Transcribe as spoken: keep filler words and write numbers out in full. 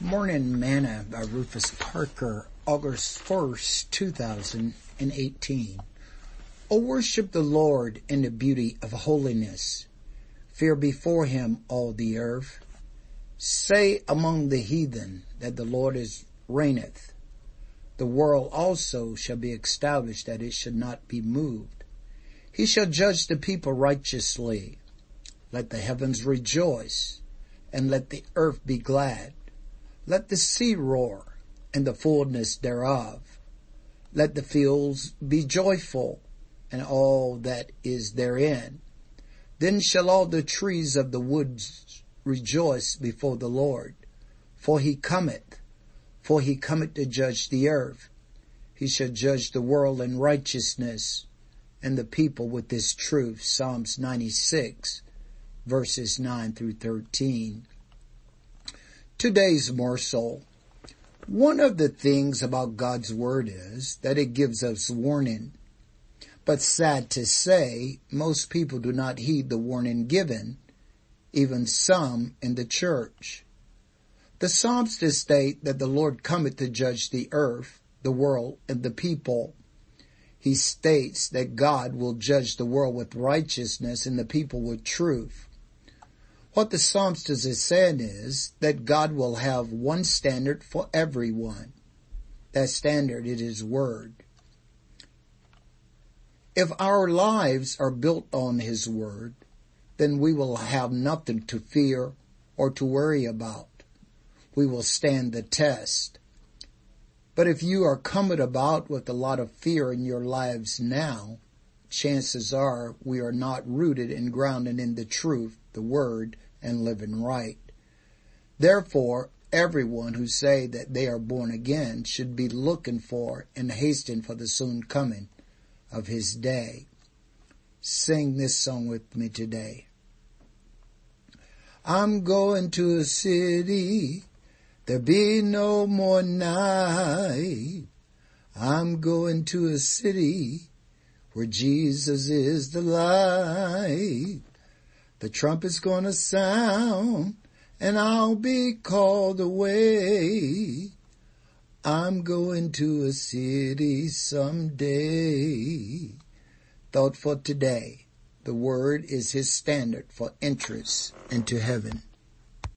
Morning Manna by Rufus Parker, August first, two thousand eighteen. O worship the Lord in the beauty of holiness. Fear before him all the earth. Say among the heathen that the Lord is reigneth. The world also shall be established that it should not be moved. He shall judge the people righteously. Let the heavens rejoice, and let the earth be glad. Let the sea roar, and the fullness thereof. Let the fields be joyful, and all that is therein. Then shall all the trees of the woods rejoice before the Lord. For he cometh, for he cometh to judge the earth. He shall judge the world in righteousness, and the people with his truth. Psalms ninety-six, verses nine through thirteen. Today's morsel. One of the things about God's Word is that it gives us warning. But sad to say, most people do not heed the warning given, even some in the church. The Psalms state that the Lord cometh to judge the earth, the world, and the people. He states that God will judge the world with righteousness and the people with truth. What the psalmist is saying is that God will have one standard for everyone. That standard is His Word. If our lives are built on His Word, then we will have nothing to fear or to worry about. We will stand the test. But if you are coming about with a lot of fear in your lives now, chances are we are not rooted and grounded in the truth, the Word, and living right. Therefore, everyone who say that they are born again should be looking for and hasting for the soon coming of His day. Sing this song with me today. I'm going to a city, there be no more night. I'm going to a city where Jesus is the light. The trumpet's gonna sound, and I'll be called away. I'm going to a city someday. Thought for today. The Word is His standard for entrance into heaven.